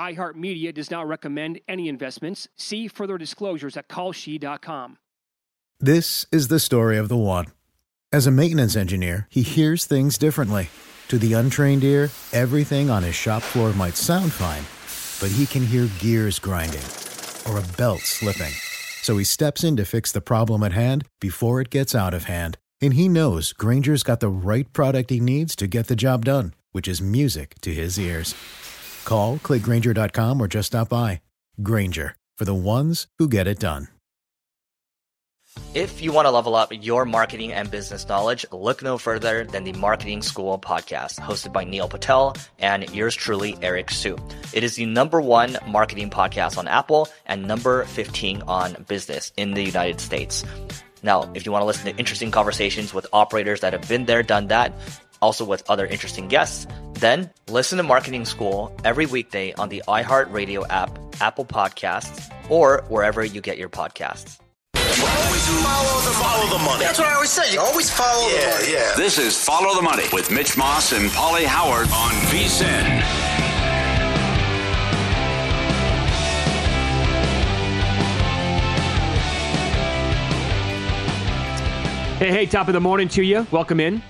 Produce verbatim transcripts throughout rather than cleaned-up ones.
iHeartMedia does not recommend any investments. See further disclosures at Kalshi dot com. This is the story of the one. As a maintenance engineer, he hears things differently. To the untrained ear, everything on his shop floor might sound fine, but he can hear gears grinding or a belt slipping. So he steps in to fix the problem at hand before it gets out of hand. And he knows Grainger's got the right product he needs to get the job done, which is music to his ears. Call, click Grainger dot com, or just stop by. Grainger, for the ones who get it done. If you want to level up your marketing and business knowledge, look no further than the Marketing School podcast, hosted by Neil Patel and yours truly, Eric Hsu. It is the number one marketing podcast on Apple and number fifteen on business in the United States. Now, if you want to listen to interesting conversations with operators that have been there, done that, also with other interesting guests, then listen to Marketing School every weekday on the iHeartRadio app, Apple Podcasts, or wherever you get your podcasts. Always follow the, follow the money. That's what I always say. You always follow yeah, the money. Yeah. This is Follow the Money with Mitch Moss and Pauly Howard on VSiN. Hey, hey, top of the morning to you. Welcome in.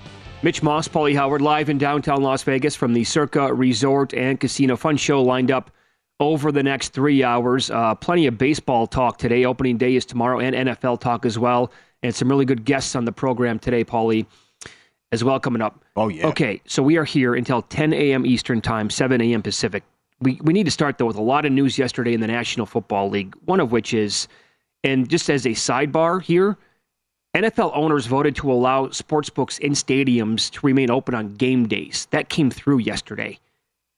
Mitch Moss, Pauly Howard, live in downtown Las Vegas from the Circa Resort and Casino. Fun show lined up over the next three hours. Uh, plenty of baseball talk today. Opening day is tomorrow, and N F L talk as well. And some really good guests on the program today, Pauly, as well, coming up. Oh, yeah. Okay, so we are here until ten a.m. Eastern time, seven a.m. Pacific. We, we need to start, though, with a lot of news yesterday in the National Football League, one of which is, and just as a sidebar here, N F L owners voted to allow sportsbooks in stadiums to remain open on game days. That came through yesterday.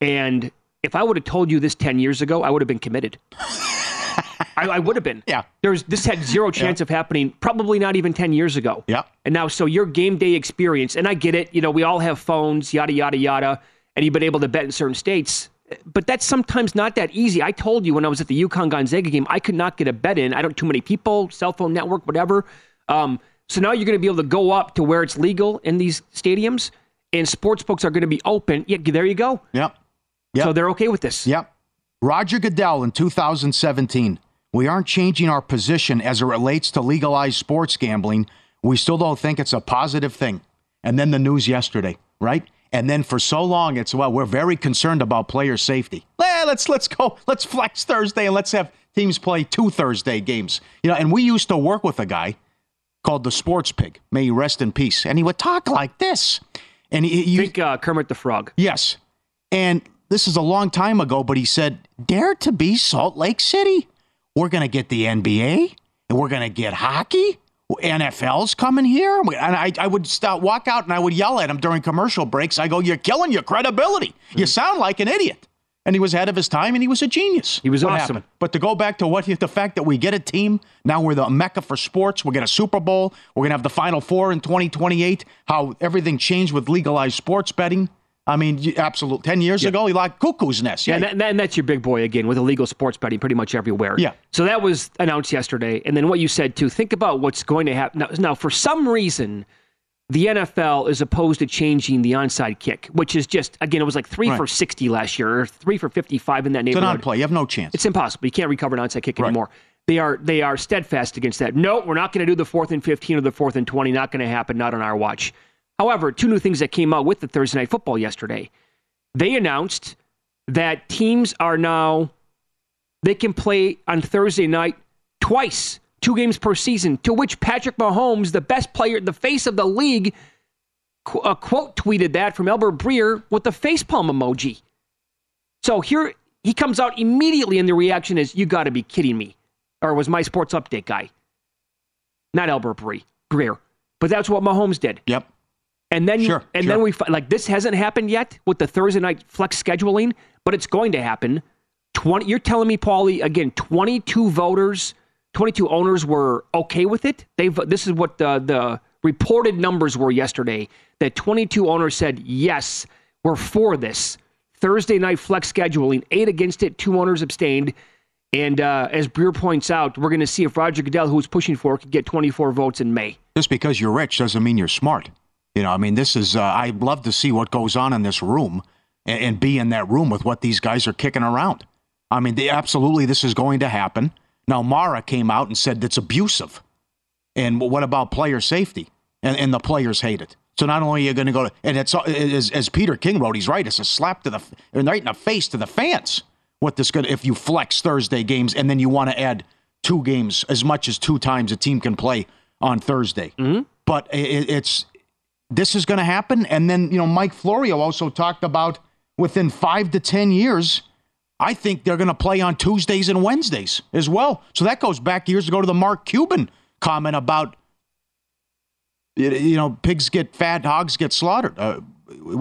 And if I would have told you this ten years ago, I would have been committed. I, I would have been. Yeah. There's this had zero chance yeah. of happening, probably not even ten years ago. Yeah. And now, so your game day experience, and I get it, you know, we all have phones, yada, yada, yada, and you've been able to bet in certain states. But that's sometimes not that easy. I told you when I was at the UConn-Gonzaga game, I could not get a bet in. I don't, too many people, cell phone network, whatever. Um, so now you're going to be able to go up to where it's legal in these stadiums, and sportsbooks are going to be open. Yeah, there you go. Yep. Yep. So they're okay with this. Yep. Roger Goodell in two thousand seventeen. We aren't changing our position as it relates to legalized sports gambling. We still don't think it's a positive thing. And then the news yesterday, right? And then for so long, it's, well, we're very concerned about player safety. Eh, let's let's go. Let's flex Thursday and let's have teams play two Thursday games. You know, and we used to work with a guy called the Sports Pig. May he rest in peace. And he would talk like this. And he, he think uh, Kermit the Frog. Yes. And this is a long time ago, but he said, dare to be Salt Lake City. We're going to get the N B A, and we're going to get hockey. N F L's coming here. And I, I would start, walk out, and I would yell at him during commercial breaks. I go, you're killing your credibility. Mm-hmm. You sound like an idiot. And he was ahead of his time, and he was a genius. He was what awesome. Happened? But to go back to what the fact that we get a team, now we're the mecca for sports, we're going to Super Bowl, we're going to have the Final Four in twenty twenty-eight, how everything changed with legalized sports betting. I mean, absolute. ten years yeah. ago, he locked Cuckoo's Nest. Yeah, yeah. And, that, and, that, and that's your big boy again with illegal sports betting pretty much everywhere. Yeah. So that was announced yesterday. And then what you said, too, think about what's going to happen. Now, now for some reason, the N F L is opposed to changing the onside kick, which is just, again, it was like three right. for sixty last year, or three for fifty-five in that neighborhood. It's a non-play. You have no chance. It's impossible. You can't recover an onside kick right. anymore. They are they are steadfast against that. No, we're not going to do the fourth and fifteen or the fourth and twenty. Not going to happen. Not on our watch. However, two new things that came out with the Thursday Night Football yesterday. They announced that teams are now, they can play on Thursday night twice. Two games per season, to which Patrick Mahomes, the best player, the face of the league, qu- uh, quote tweeted that from Albert Breer with the facepalm emoji. So here he comes out immediately, and the reaction is, you got to be kidding me. Or was my sports update guy. Not Albert Breer, Breer. But that's what Mahomes did. Yep. And then, sure, and sure. then we, like, this hasn't happened yet with the Thursday night flex scheduling, but it's going to happen. twenty You're telling me, Pauly, again, twenty-two voters, twenty-two owners were okay with it. They've. This is what the the reported numbers were yesterday. That twenty-two owners said yes, we're for this Thursday night flex scheduling. Eight against it. Two owners abstained. And uh, as Breer points out, we're going to see if Roger Goodell, who was pushing for it, could get twenty-four votes in May. Just because you're rich doesn't mean you're smart. You know, I mean, this is, uh, I love to see what goes on in this room and, and be in that room with what these guys are kicking around. I mean, they, absolutely, this is going to happen. Now, Mara came out and said it's abusive. And what about player safety? And, and the players hate it. So not only are you going to go to, and it's, as, as Peter King wrote, he's right, it's a slap to the, right in the face to the fans. What this could, if you flex Thursday games and then you want to add two games, as much as two times a team can play on Thursday. Mm-hmm. But it, it's this is going to happen. And then, you know, Mike Florio also talked about within five to ten years, I think they're going to play on Tuesdays and Wednesdays as well. So that goes back years ago to the Mark Cuban comment about, you know, pigs get fat, hogs get slaughtered, uh,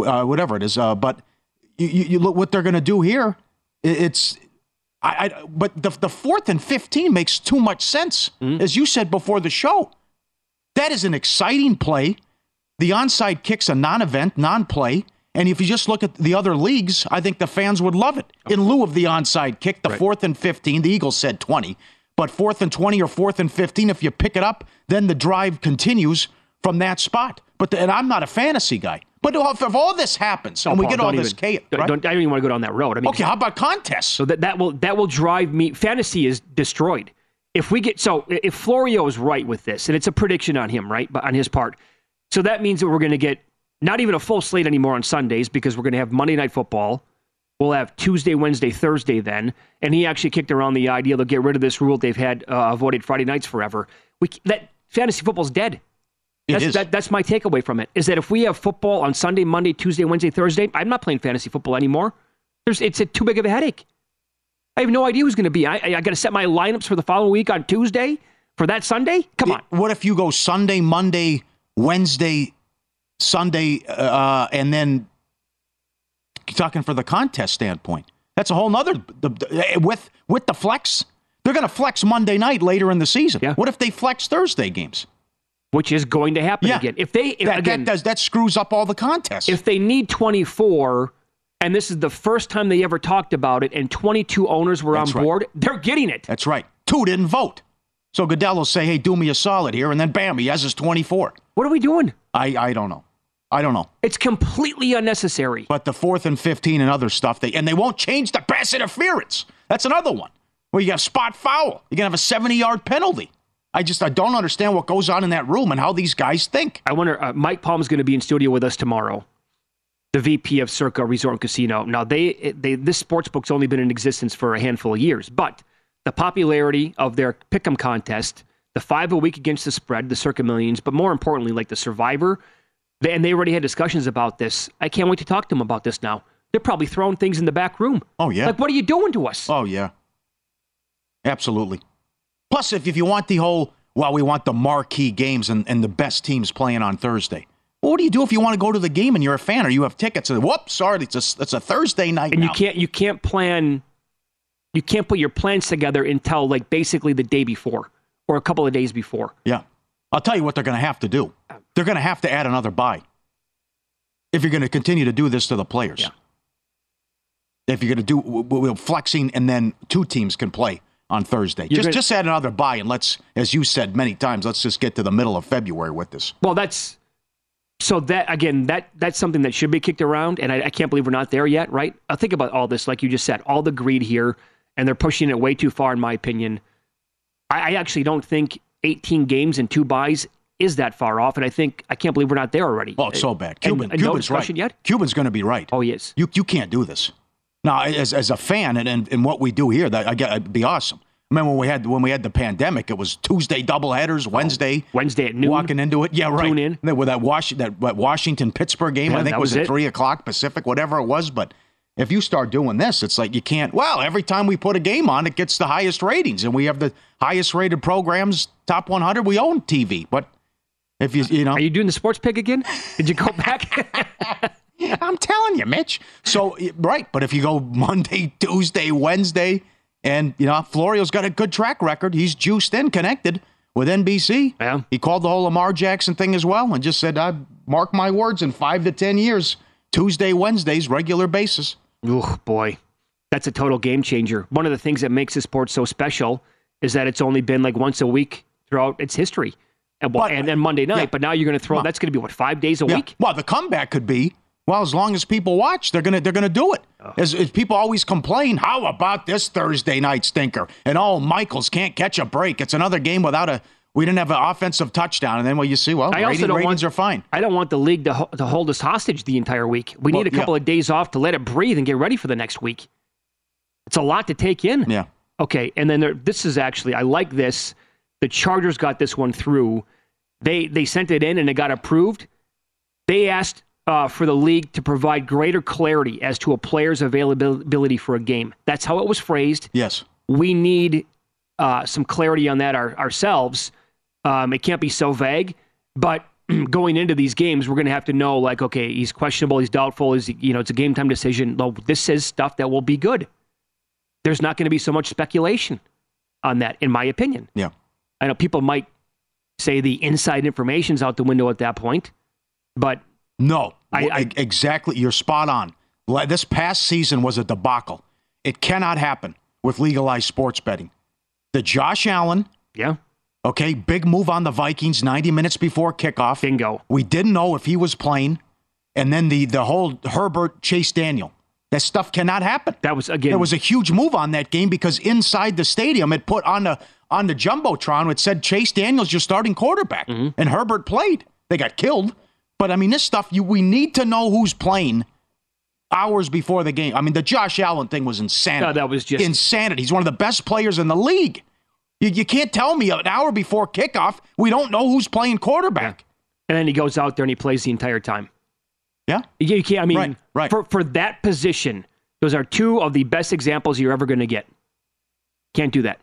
uh, whatever it is. Uh, but you, you look what they're going to do here. It's, I, I. But the the fourth and fifteen makes too much sense, mm-hmm. as you said before the show. That is an exciting play. The onside kick's a non-event, non-play, and if you just look at the other leagues, I think the fans would love it. Okay. In lieu of the onside kick, the right. fourth and fifteen, the Eagles said twenty, but fourth and twenty or fourth and fifteen, if you pick it up, then the drive continues from that spot. But the, and I'm not a fantasy guy. But if, if all this happens and oh, we Paul, get all even, this chaos, right? don't, I don't even want to go down that road. I mean, okay, how about contests? So that, that will that will drive me. Fantasy is destroyed. If we get so, if Florio is right with this, and it's a prediction on him, right, but on his part, so that means that we're going to get not even a full slate anymore on Sundays because we're going to have Monday Night Football. We'll have Tuesday, Wednesday, Thursday then, and he actually kicked around the idea they'll get rid of this rule they've had uh, avoided Friday nights forever. We that fantasy football's dead. That's, that, that's my takeaway from it, is that if we have football on Sunday, Monday, Tuesday, Wednesday, Thursday, I'm not playing fantasy football anymore. There's, it's a, too big of a headache. I have no idea who's going to be. I, I, I got to set my lineups for the following week on Tuesday for that Sunday? Come on. What if you go Sunday, Monday, Wednesday, Sunday, uh, and then talking for the contest standpoint? That's a whole nother, the, the, with, with the flex, they're going to flex Monday night later in the season. Yeah. What if they flex Thursday games? Which is going to happen yeah. again. If they if, that, again, that does that screws up all the contests. If they need twenty-four, and this is the first time they ever talked about it, and twenty-two owners were That's on right. board, they're getting it. That's right. Two didn't vote, so Goodell will say, "Hey, do me a solid here," and then bam, he has his twenty-four. What are we doing? I I don't know. I don't know. It's completely unnecessary. But the fourth and fifteen and other stuff, they and they won't change the pass interference. That's another one where you have spot foul. You're gonna have a seventy-yard penalty. I just I don't understand what goes on in that room and how these guys think. I wonder, uh, Mike Palm is going to be in studio with us tomorrow, the V P of Circa Resort and Casino. Now, they they this sportsbook's only been in existence for a handful of years, but the popularity of their pick'em contest, the five a week against the spread, the Circa Millions, but more importantly, like the Survivor, they, and they already had discussions about this. I can't wait to talk to them about this now. They're probably throwing things in the back room. Oh, yeah. Like, what are you doing to us? Oh, yeah. Absolutely. Plus, if, if you want the whole, well, we want the marquee games and, and the best teams playing on Thursday. Well, what do you do if you want to go to the game and you're a fan or you have tickets? And, whoops, sorry, it's a, it's a Thursday night And now. you can't you can't plan, you can't put your plans together until like basically the day before or a couple of days before. Yeah. I'll tell you what they're going to have to do. They're going to have to add another bye if you're going to continue to do this to the players. Yeah. If you're going to do we're flexing and then two teams can play on Thursday. Just, gonna, just add another bye, and let's, as you said many times, let's just get to the middle of February with this. Well, that's, so that, again, that that's something that should be kicked around, and I, I can't believe we're not there yet, right? I think about all this, like you just said, all the greed here, and they're pushing it way too far, in my opinion. I, I actually don't think eighteen games and two byes is that far off, and I think, I can't believe we're not there already. Oh, it's so bad. Cuban, and, Cuban's no right. Yet? Cuban's going to be right. Oh, he is. You, you can't do this. Now, as as a fan, and, and, and what we do here, that I get, it'd be awesome. I mean, when we had when we had the pandemic, it was Tuesday doubleheaders, Wednesday, oh, Wednesday at noon, walking into it, yeah, right. Tune in. And with that Wash that, that Washington Pittsburgh game, yeah, I think it was, was at it. three o'clock Pacific, whatever it was. But if you start doing this, it's like you can't. Well, every time we put a game on, it gets the highest ratings, and we have the highest rated programs, top one hundred. We own T V, but if you you know, are you doing the sports pick again? Did you go back? I'm telling you, Mitch. So, right. But if you go Monday, Tuesday, Wednesday, and, you know, Florio's got a good track record. He's juiced in, connected with N B C. Yeah. He called the whole Lamar Jackson thing as well and just said, I mark my words, in five to ten years, Tuesday, Wednesdays, regular basis. Oh, boy. That's a total game changer. One of the things that makes this sport so special is that it's only been like once a week throughout its history. And, well, but, and then Monday night. Yeah. But now you're going to throw, well, that's going to be, what, five days a yeah. week? Well, the comeback could be, well, as long as people watch, they're gonna they're gonna do it. Oh. As, as people always complain, how about this Thursday night stinker? And oh, Michaels can't catch a break. It's another game without a. We didn't have an offensive touchdown, and then well, you see, well, I also rating, don't ratings want, are fine. I don't want the league to, ho- to hold us hostage the entire week. We well, need a couple yeah. of days off to let it breathe and get ready for the next week. It's a lot to take in. Yeah. Okay, and then there, this is actually I like this. The Chargers got this one through. They they sent it in and it got approved. They asked. Uh, for the league to provide greater clarity as to a player's availability for a game. That's how it was phrased. Yes. We need uh, some clarity on that our, ourselves. Um, it can't be so vague, but going into these games, we're going to have to know, like, okay, he's questionable, he's doubtful, is you know, it's a game time decision. Well, this is stuff that will be good. There's not going to be so much speculation on that, in my opinion. Yeah. I know people might say the inside information's out the window at that point, but no, I, I, exactly. You're spot on. This past season was a debacle. It cannot happen with legalized sports betting. The Josh Allen. Yeah. Okay. Big move on the Vikings ninety minutes before kickoff. Bingo. We didn't know if he was playing. And then the, the whole Herbert Chase Daniel. That stuff cannot happen. That was, again. There was a huge move on that game because inside the stadium, it put on the, on the Jumbotron, it said Chase Daniel's your starting quarterback. Mm-hmm. And Herbert played. They got killed. But, I mean, this stuff, you we need to know who's playing hours before the game. I mean, the Josh Allen thing was insanity. No, that was just... Insanity. He's one of the best players in the league. You, you can't tell me an hour before kickoff, we don't know who's playing quarterback. Yeah. And then he goes out there and he plays the entire time. Yeah. You can't, I mean, right, right. For, for that position, those are two of the best examples you're ever going to get. Can't do that.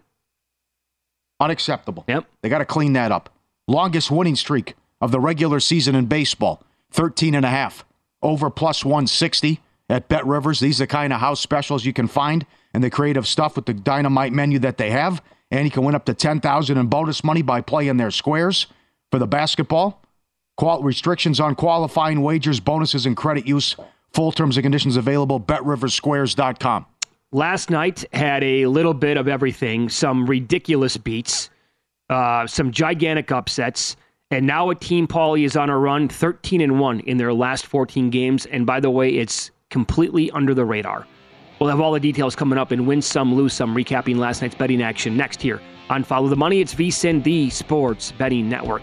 Unacceptable. Yep. They got to clean that up. Longest winning streak of the regular season in baseball, thirteen and a half, over plus one sixty at Bet Rivers. These are the kind of house specials you can find and the creative stuff with the dynamite menu that they have. And you can win up to ten thousand dollars in bonus money by playing their squares. For the basketball, qual- restrictions on qualifying wagers, bonuses, and credit use. Full terms and conditions available, bet rivers squares dot com. Last night had a little bit of everything, some ridiculous beats, uh, some gigantic upsets. And now a team, Pauly, is on a run, thirteen and one in their last fourteen games. And by the way, it's completely under the radar. We'll have all the details coming up in Win Some, Lose Some, recapping last night's betting action next here on Follow the Money. It's VSiN, the Sports Betting Network.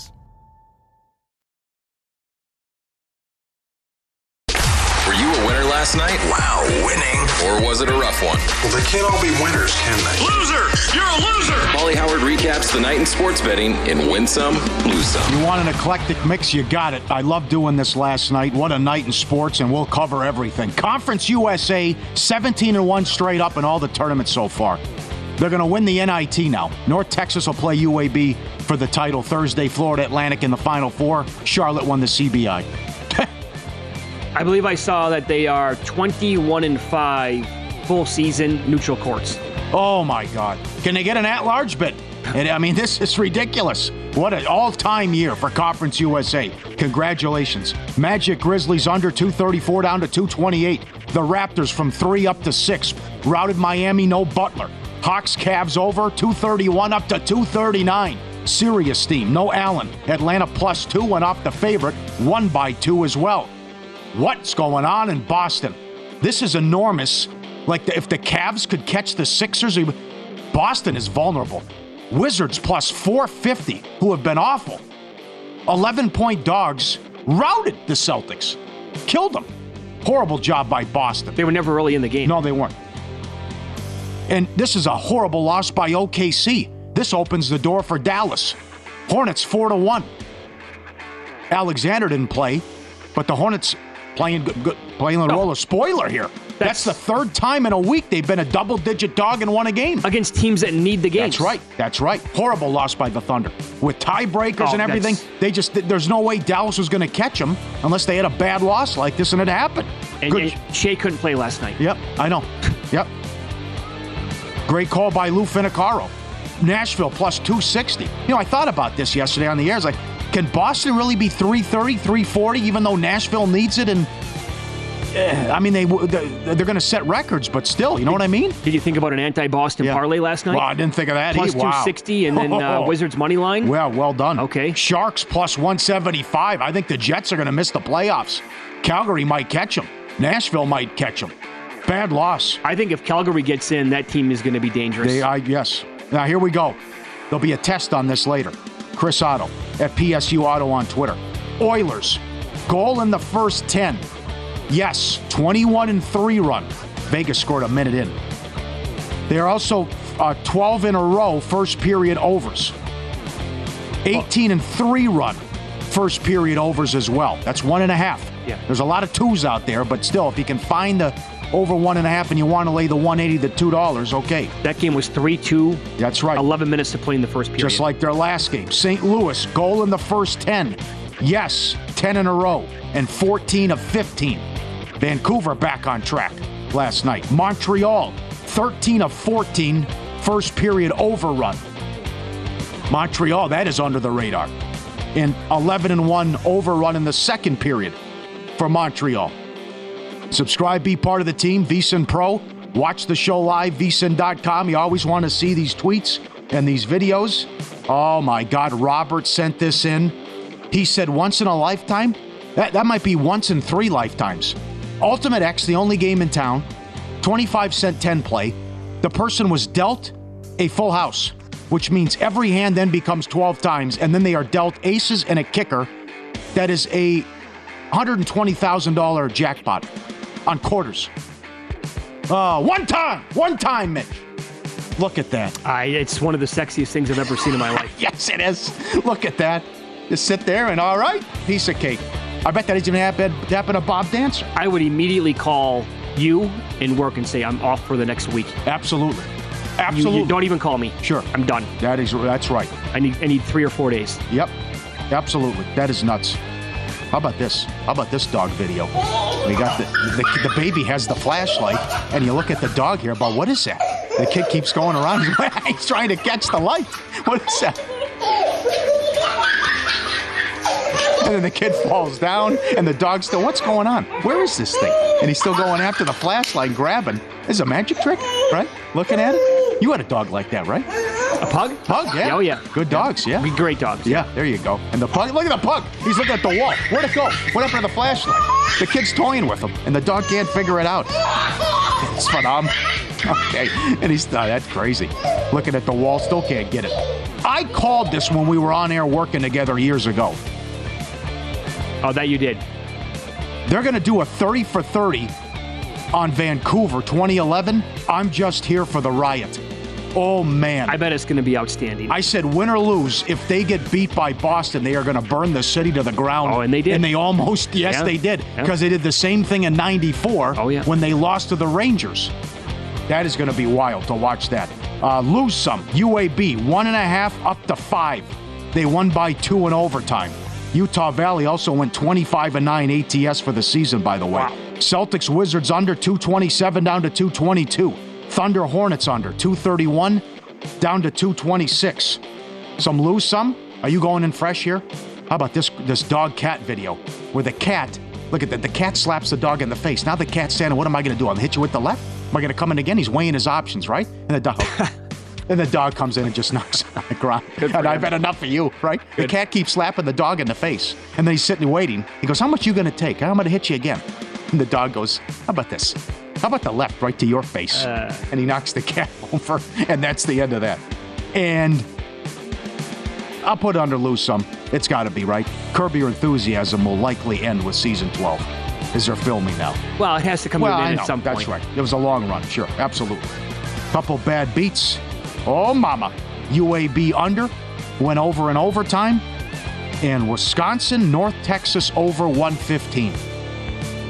Were you a winner last night? Wow, winning. Or was it a rough one? Well, they can't all be winners, can they? Loser! You're a loser! Pauly Howard recaps the night in sports betting in Win Some, Lose Some. You want an eclectic mix? You got it. I love doing this last night. What a night in sports, and we'll cover everything. Conference U S A, seventeen and one straight up in all the tournaments so far. They're going to win the N I T now. North Texas will play U A B for the title Thursday. Florida Atlantic in the Final Four. Charlotte won the C B I. I believe I saw that they are twenty-one and five full season neutral courts. Oh, my God. Can they get an at-large bid? And, I mean, this is ridiculous. What an all-time year for Conference U S A. Congratulations. Magic Grizzlies under two thirty-four down to two twenty-eight. The Raptors from three up to six. Routed Miami, no Butler. Hawks Cavs over, two thirty-one up to two thirty-nine. Serious team, no Allen. Atlanta plus two went off the favorite, one by two as well. What's going on in Boston? This is enormous. Like, the, if the Cavs could catch the Sixers, Boston is vulnerable. Wizards plus four fifty, who have been awful. eleven-point dogs routed the Celtics. Killed them. Horrible job by Boston. They were never really in the game. No, they weren't. And this is a horrible loss by O K C. This opens the door for Dallas. Hornets four to one. Alexander didn't play, but the Hornets... Playing good, playing the oh, role of spoiler here. That's, that's the third time in a week they've been a double-digit dog and won a game. Against teams that need the game. That's right. That's right. Horrible loss by the Thunder. With tiebreakers oh, and everything, they just there's no way Dallas was going to catch them unless they had a bad loss like this, and it happened. And, and Shea couldn't play last night. Yep, I know. Yep. Great call by Lou Finicaro. Nashville plus two sixty. You know, I thought about this yesterday on the air. It's like, can Boston really be three thirty, three forty, even though Nashville needs it? And uh, I mean, they, they're going to set records, but still, you know what I mean? Did you think about an anti-Boston yeah. parlay last night? Well, I didn't think of that. Plus two sixty wow. and then uh, Wizards money line? Well, well done. Okay. Sharks plus one seventy-five. I think the Jets are going to miss the playoffs. Calgary might catch them. Nashville might catch them. Bad loss. I think if Calgary gets in, that team is going to be dangerous. They, I, yes. Now, here we go. There'll be a test on this later. Chris Otto at P S U Otto on Twitter. Oilers, goal in the first ten. Yes, twenty-one and three run. Vegas scored a minute in. They are also uh, twelve in a row first period overs. eighteen and three run first period overs as well. That's one and a half. Yeah. There's a lot of twos out there, but still, if you can find the over one and a half and you want to lay the one eighty, the two dollars, okay. That game was three two. That's right. eleven minutes to play in the first period. Just like their last game. Saint Louis, goal in the first ten. Yes, ten in a row, and fourteen of fifteen. Vancouver back on track last night. Montreal, thirteen of fourteen, first period overrun. Montreal, that is under the radar. And eleven and one overrun in the second period for Montreal. Subscribe, be part of the team, VSiN Pro. Watch the show live, V S I N dot com. You always want to see these tweets and these videos. Oh, my God, Robert sent this in. He said once in a lifetime. That, that might be once in three lifetimes. Ultimate X, the only game in town, twenty-five cent ten play. The person was dealt a full house, which means every hand then becomes twelve times, and then they are dealt aces and a kicker. That is a one hundred twenty thousand dollars jackpot. On quarters. Uh, one time. One time, Mitch. Look at that. I, it's one of the sexiest things I've ever seen in my life. Yes, it is. Look at that. Just sit there and, all right, piece of cake. I bet that doesn't happen, happen to Bob Dancer. I would immediately call you and work and say, I'm off for the next week. Absolutely. Absolutely. You, you don't even call me. Sure. I'm done. That is, that's right. I need, I need three or four days. Yep. Absolutely. That is nuts. How about this? How about this dog video? They got the, the the baby has the flashlight, and you look at the dog here. But what is that? The kid keeps going around. He's trying to catch the light. What is that? And then the kid falls down, and the dog's still, what's going on? Where is this thing? And he's still going after the flashlight, grabbing. This is a magic trick, right? Looking at it. You had a dog like that, right? A pug? Pug, yeah. Oh, yeah. Good dogs, yeah. Be great dogs. Yeah, yeah, there you go. And the pug, look at the pug. He's looking at the wall. Where'd it go? What happened to the flashlight? The kid's toying with him, and the dog can't figure it out. It's phenomenal. Okay, and he's, oh, that's crazy. Looking at the wall, still can't get it. I called this when we were on air working together years ago. Oh, that you did. They're going to do a thirty for thirty on Vancouver twenty eleven. I'm just here for the riot. Oh, man. I bet it's going to be outstanding. I said win or lose, if they get beat by Boston, they are going to burn the city to the ground. Oh, and they did. And they almost, yes, yeah. they did. Because yeah. they did the same thing in ninety-four oh, yeah. when they lost to the Rangers. That is going to be wild to watch that. Uh, lose some. U A B, one and a half up to five. They won by two in overtime. Utah Valley also went twenty-five and nine A T S for the season, by the way. Wow. Celtics Wizards under two twenty-seven down to two twenty-two. Thunder Hornets under two thirty-one down to two twenty-six. Some lose some. Are you going in fresh here? How about this this dog cat video where the cat, look at that, the cat slaps the dog in the face. Now the cat's standing, what am I going to do? I'm going to hit you with the left? Am I going to come in again? He's weighing his options, right? And the dog. And the dog comes in and just knocks it on the ground. And him. I've had enough for you, right? Good. The cat keeps slapping the dog in the face. And then he's sitting waiting. He goes, how much you going to take? I'm going to hit you again. And the dog goes, how about this? How about the left right to your face? Uh. And he knocks the cat over. And that's the end of that. And I'll put under lose some. It's got to be, right? Curb Your Enthusiasm will likely end with season twelve. Is there filming now? Well, it has to come well, in I know. At some that's point. That's right. It was a long run. Sure. Absolutely. Couple bad beats. Oh, mama. U A B under, went over in overtime, and Wisconsin, North Texas over one fifteen.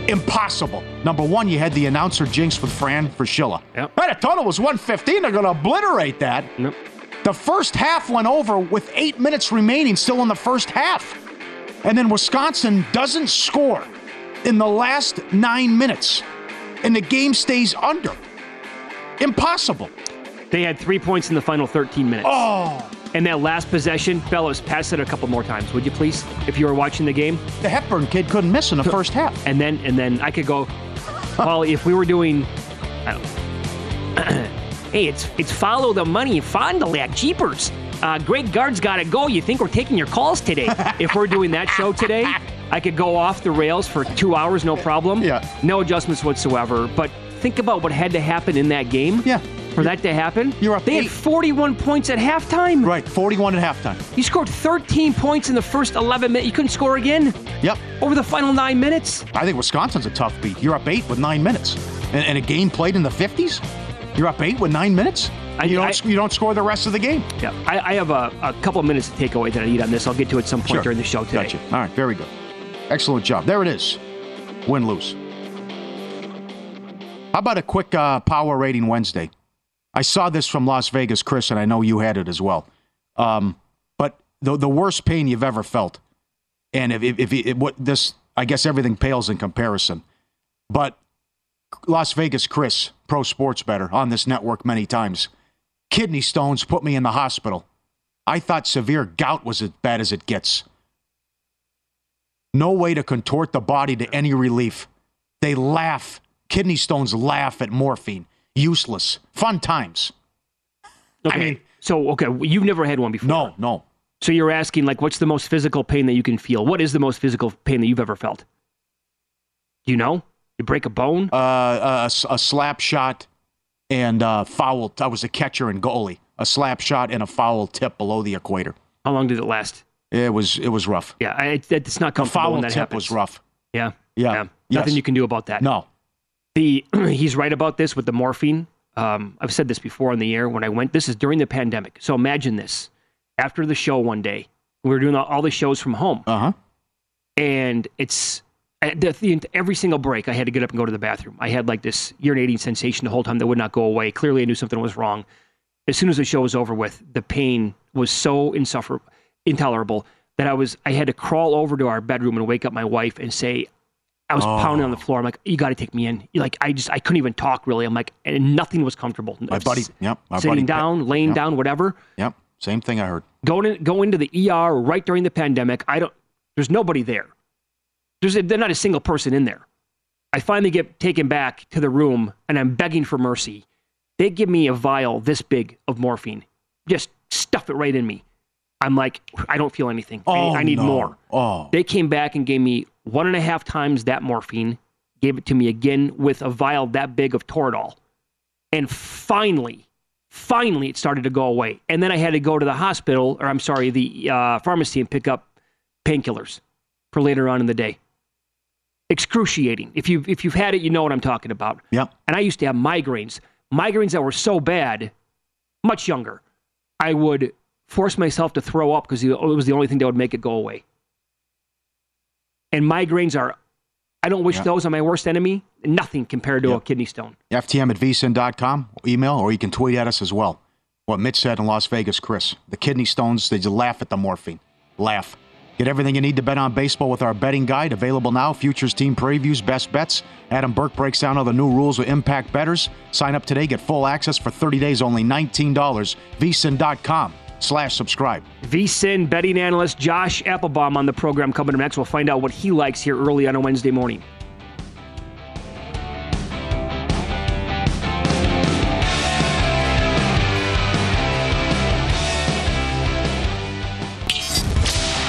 Impossible. Number one, you had the announcer jinx with Fran Fraschilla. Yep. But the total was one fifteen. They're going to obliterate that. Yep. The first half went over with eight minutes remaining still in the first half. And then Wisconsin doesn't score in the last nine minutes, and the game stays under. Impossible. They had three points in the final thirteen minutes. Oh. And that last possession, fellas, pass it a couple more times, would you please? If you were watching the game. The Hepburn kid couldn't miss in the first half. And then and then I could go, well, if we were doing, I don't know. Hey, it's it's Follow the Money, Fond du Lac, Jeepers. Uh, great guards got to go. You think we're taking your calls today? If we're doing that show today, I could go off the rails for two hours, no problem. Yeah. No adjustments whatsoever. But think about what had to happen in that game. Yeah. For that to happen, you're up they eight. Had forty-one points at halftime. Right, forty-one at halftime. You scored thirteen points in the first eleven minutes. You couldn't score again? Yep. Over the final nine minutes? I think Wisconsin's a tough beat. You're up eight with nine minutes. And, and a game played in the fifties? You're up eight with nine minutes? I, you, don't, I, you don't score the rest of the game. Yeah, I, I have a, a couple of minutes to take away that I need on this. I'll get to it at some point sure. during the show today. Gotcha. All right, very good. Excellent job. There it is. Win, lose. How about a quick uh, power rating Wednesday? I saw this from Las Vegas, Chris, and I know you had it as well. Um, but the the worst pain you've ever felt, and if if, if it, what this, I guess everything pales in comparison. But Las Vegas, Chris, pro sports bettor on this network many times. Kidney stones put me in the hospital. I thought severe gout was as bad as it gets. No way to contort the body to any relief. They laugh. Kidney stones laugh at morphine. Useless. Fun times. Okay. I mean, so, okay, you've never had one before. No, no. So you're asking, like, what's the most physical pain that you can feel? What is the most physical pain that you've ever felt? Do you know? You break a bone? Uh, a, a slap shot and a foul. T- I was a catcher and goalie. A slap shot and a foul tip below the equator. How long did it last? It was it was rough. Yeah, I, it, it's not comfortable. A foul when that tip happens. Was rough. Yeah. Yeah. yeah. Nothing yes. you can do about that. No. The he's right about this with the morphine. Um, I've said this before on the air when I went. This is during the pandemic. So imagine this. After the show one day, we were doing all, all the shows from home. Uh-huh. And it's the, the, every single break, I had to get up and go to the bathroom. I had like this urinating sensation the whole time that would not go away. Clearly, I knew something was wrong. as soon as the show was over with, the pain was so insufferable, intolerable, that I was, I had to crawl over to our bedroom and wake up my wife and say, I was oh. pounding on the floor. I'm like, you got to take me in. Like, I just, I couldn't even talk really. I'm like, and nothing was comfortable. My buddy, yep. My sitting buddy, down, laying yep. down, whatever. Yep. Same thing I heard. Going in, go into the E R right during the pandemic. I don't, there's nobody there. There's a, there's not a single person in there. I finally get taken back to the room and I'm begging for mercy. They give me a vial this big of morphine. Just stuff it right in me. I'm like, I don't feel anything. Oh, I need no. more. Oh. They came back and gave me one and a half times that morphine, gave it to me again with a vial that big of Toradol. And finally, finally it started to go away. And then I had to go to the hospital, or I'm sorry, the uh, pharmacy and pick up painkillers for later on in the day. Excruciating. If you've, if you've had it, you know what I'm talking about. Yep. And I used to have migraines, migraines that were so bad, much younger, I would force myself to throw up because it was the only thing that would make it go away. And migraines are, I don't wish yeah. those on my worst enemy. Nothing compared to yeah. a kidney stone. F T M at V S I N dot com, email, or you can tweet at us as well. What Mitch said in Las Vegas, Chris. The kidney stones, they just laugh at the morphine. Laugh. Get everything you need to bet on baseball with our betting guide. Available now. Futures team previews, best bets. Adam Burke breaks down how the new rules will impact bettors. Sign up today. Get full access for thirty days, only nineteen dollars. V S I N dot com. Slash subscribe. VSiN betting analyst Josh Appelbaum on the program coming up next. We'll find out what he likes here early on a Wednesday morning.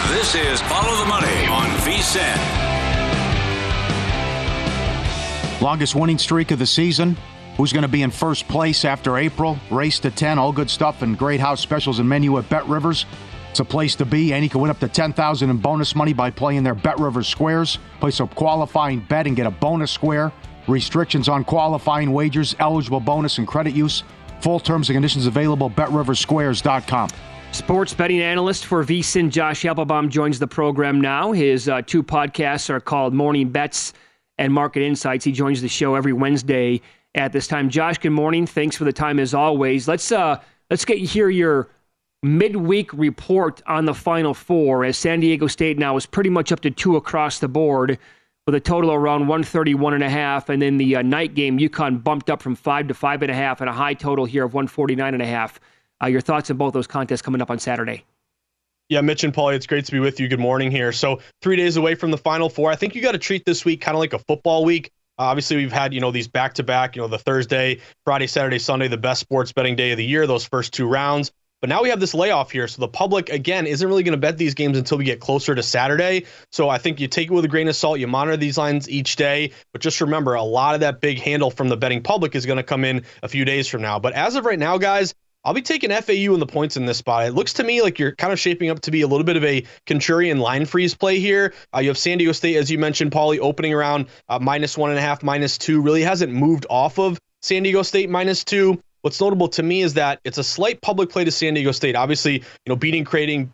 This is Follow the Money on VSiN. Longest winning streak of the season. Who's going to be in first place after April? Race to ten, all good stuff, and great house specials and menu at Bet Rivers. It's a place to be, and you can win up to ten thousand dollars in bonus money by playing their Bet Rivers squares. Place a qualifying bet and get a bonus square. Restrictions on qualifying wagers, eligible bonus and credit use. Full terms and conditions available, bet rivers squares dot com. Sports betting analyst for VSiN, Josh Appelbaum, joins the program now. His uh, two podcasts are called Morning Bets and Market Insights. He joins the show every Wednesday at this time. Josh, good morning. Thanks for the time as always. Let's uh, let's get hear your midweek report on the Final Four, as San Diego State now is pretty much up to two across the board with a total around one thirty-one and a half, and then the uh, night game, UConn bumped up from five to five and a half, and a high total here of one forty-nine and a half. Uh, your thoughts on both those contests coming up on Saturday? Yeah, Mitch and Pauly, it's great to be with you. Good morning here. So three days away from the Final Four. I think you got to treat this week kind of like a football week. Obviously, we've had, you know, these back to back, you know, the Thursday, Friday, Saturday, Sunday, the best sports betting day of the year, those first two rounds. But now we have this layoff here. So the public, again, isn't really going to bet these games until we get closer to Saturday. So I think you take it with a grain of salt. You monitor these lines each day. But just remember, a lot of that big handle from the betting public is going to come in a few days from now. But as of right now, guys, I'll be taking F A U in the points in this spot. It looks to me like you're kind of shaping up to be a little bit of a Contrarian line freeze play here. Uh, you have San Diego State, as you mentioned, Pauly, opening around uh, minus one and a half, minus two. Really hasn't moved off of San Diego State minus two. What's notable to me is that it's a slight public play to San Diego State. Obviously, you know, beating Creighton,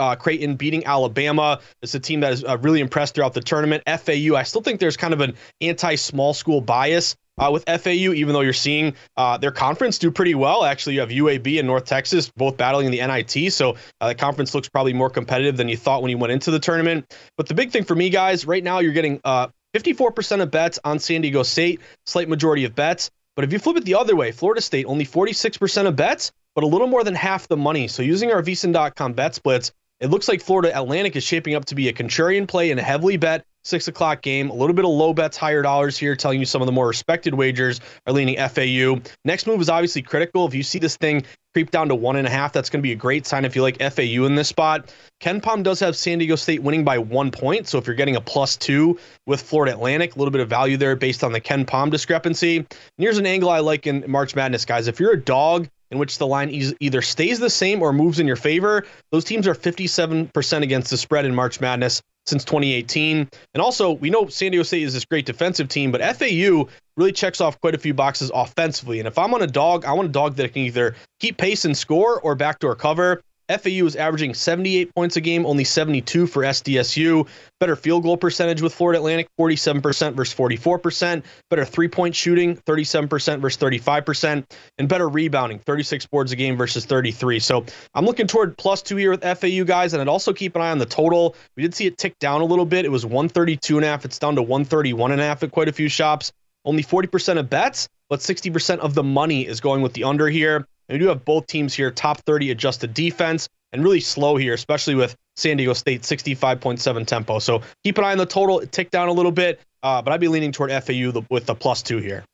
uh, Creighton beating Alabama. It's a team that has uh, really impressed throughout the tournament. F A U, I still think there's kind of an anti-small school bias Uh, with F A U, even though you're seeing uh, their conference do pretty well. Actually, you have U A B and North Texas both battling in the N I T, so uh, the conference looks probably more competitive than you thought when you went into the tournament. But the big thing for me, guys, right now you're getting uh, fifty-four percent of bets on San Diego State, slight majority of bets. But if you flip it the other way, Florida State, only forty-six percent of bets, but a little more than half the money. So using our V S I N dot com bet splits, it looks like Florida Atlantic is shaping up to be a contrarian play and a heavily bet six o'clock game. A little bit of low bets, higher dollars here, telling you some of the more respected wagers are leaning F A U. Next move is obviously critical. If you see this thing creep down to one and a half, that's going to be a great sign if you like F A U in this spot. Ken Pom does have San Diego State winning by one point. So if you're getting a plus two with Florida Atlantic, a little bit of value there based on the Ken Pom discrepancy. And here's an angle I like in March Madness, guys. If you're a dog in which the line e- either stays the same or moves in your favor, those teams are fifty-seven percent against the spread in March Madness since twenty eighteen. And also, we know San Diego State is this great defensive team, but F A U really checks off quite a few boxes offensively. And if I'm on a dog, I want a dog that can either keep pace and score or backdoor cover. F A U was averaging seventy-eight points a game, only seventy-two for S D S U. Better field goal percentage with Florida Atlantic, forty-seven percent versus forty-four percent. Better three-point shooting, thirty-seven percent versus thirty-five percent. And better rebounding, thirty-six boards a game versus thirty-three. So I'm looking toward plus two here with F A U, guys. And I'd also keep an eye on the total. We did see it tick down a little bit. It was one thirty-two and a half. It's down to one thirty-one and a half at quite a few shops. Only forty percent of bets, but sixty percent of the money is going with the under here. And we do have both teams here, top thirty adjusted defense, and really slow here, especially with San Diego State, sixty-five point seven tempo. So keep an eye on the total. It ticked down a little bit, uh, but I'd be leaning toward F A U the, with the plus two here.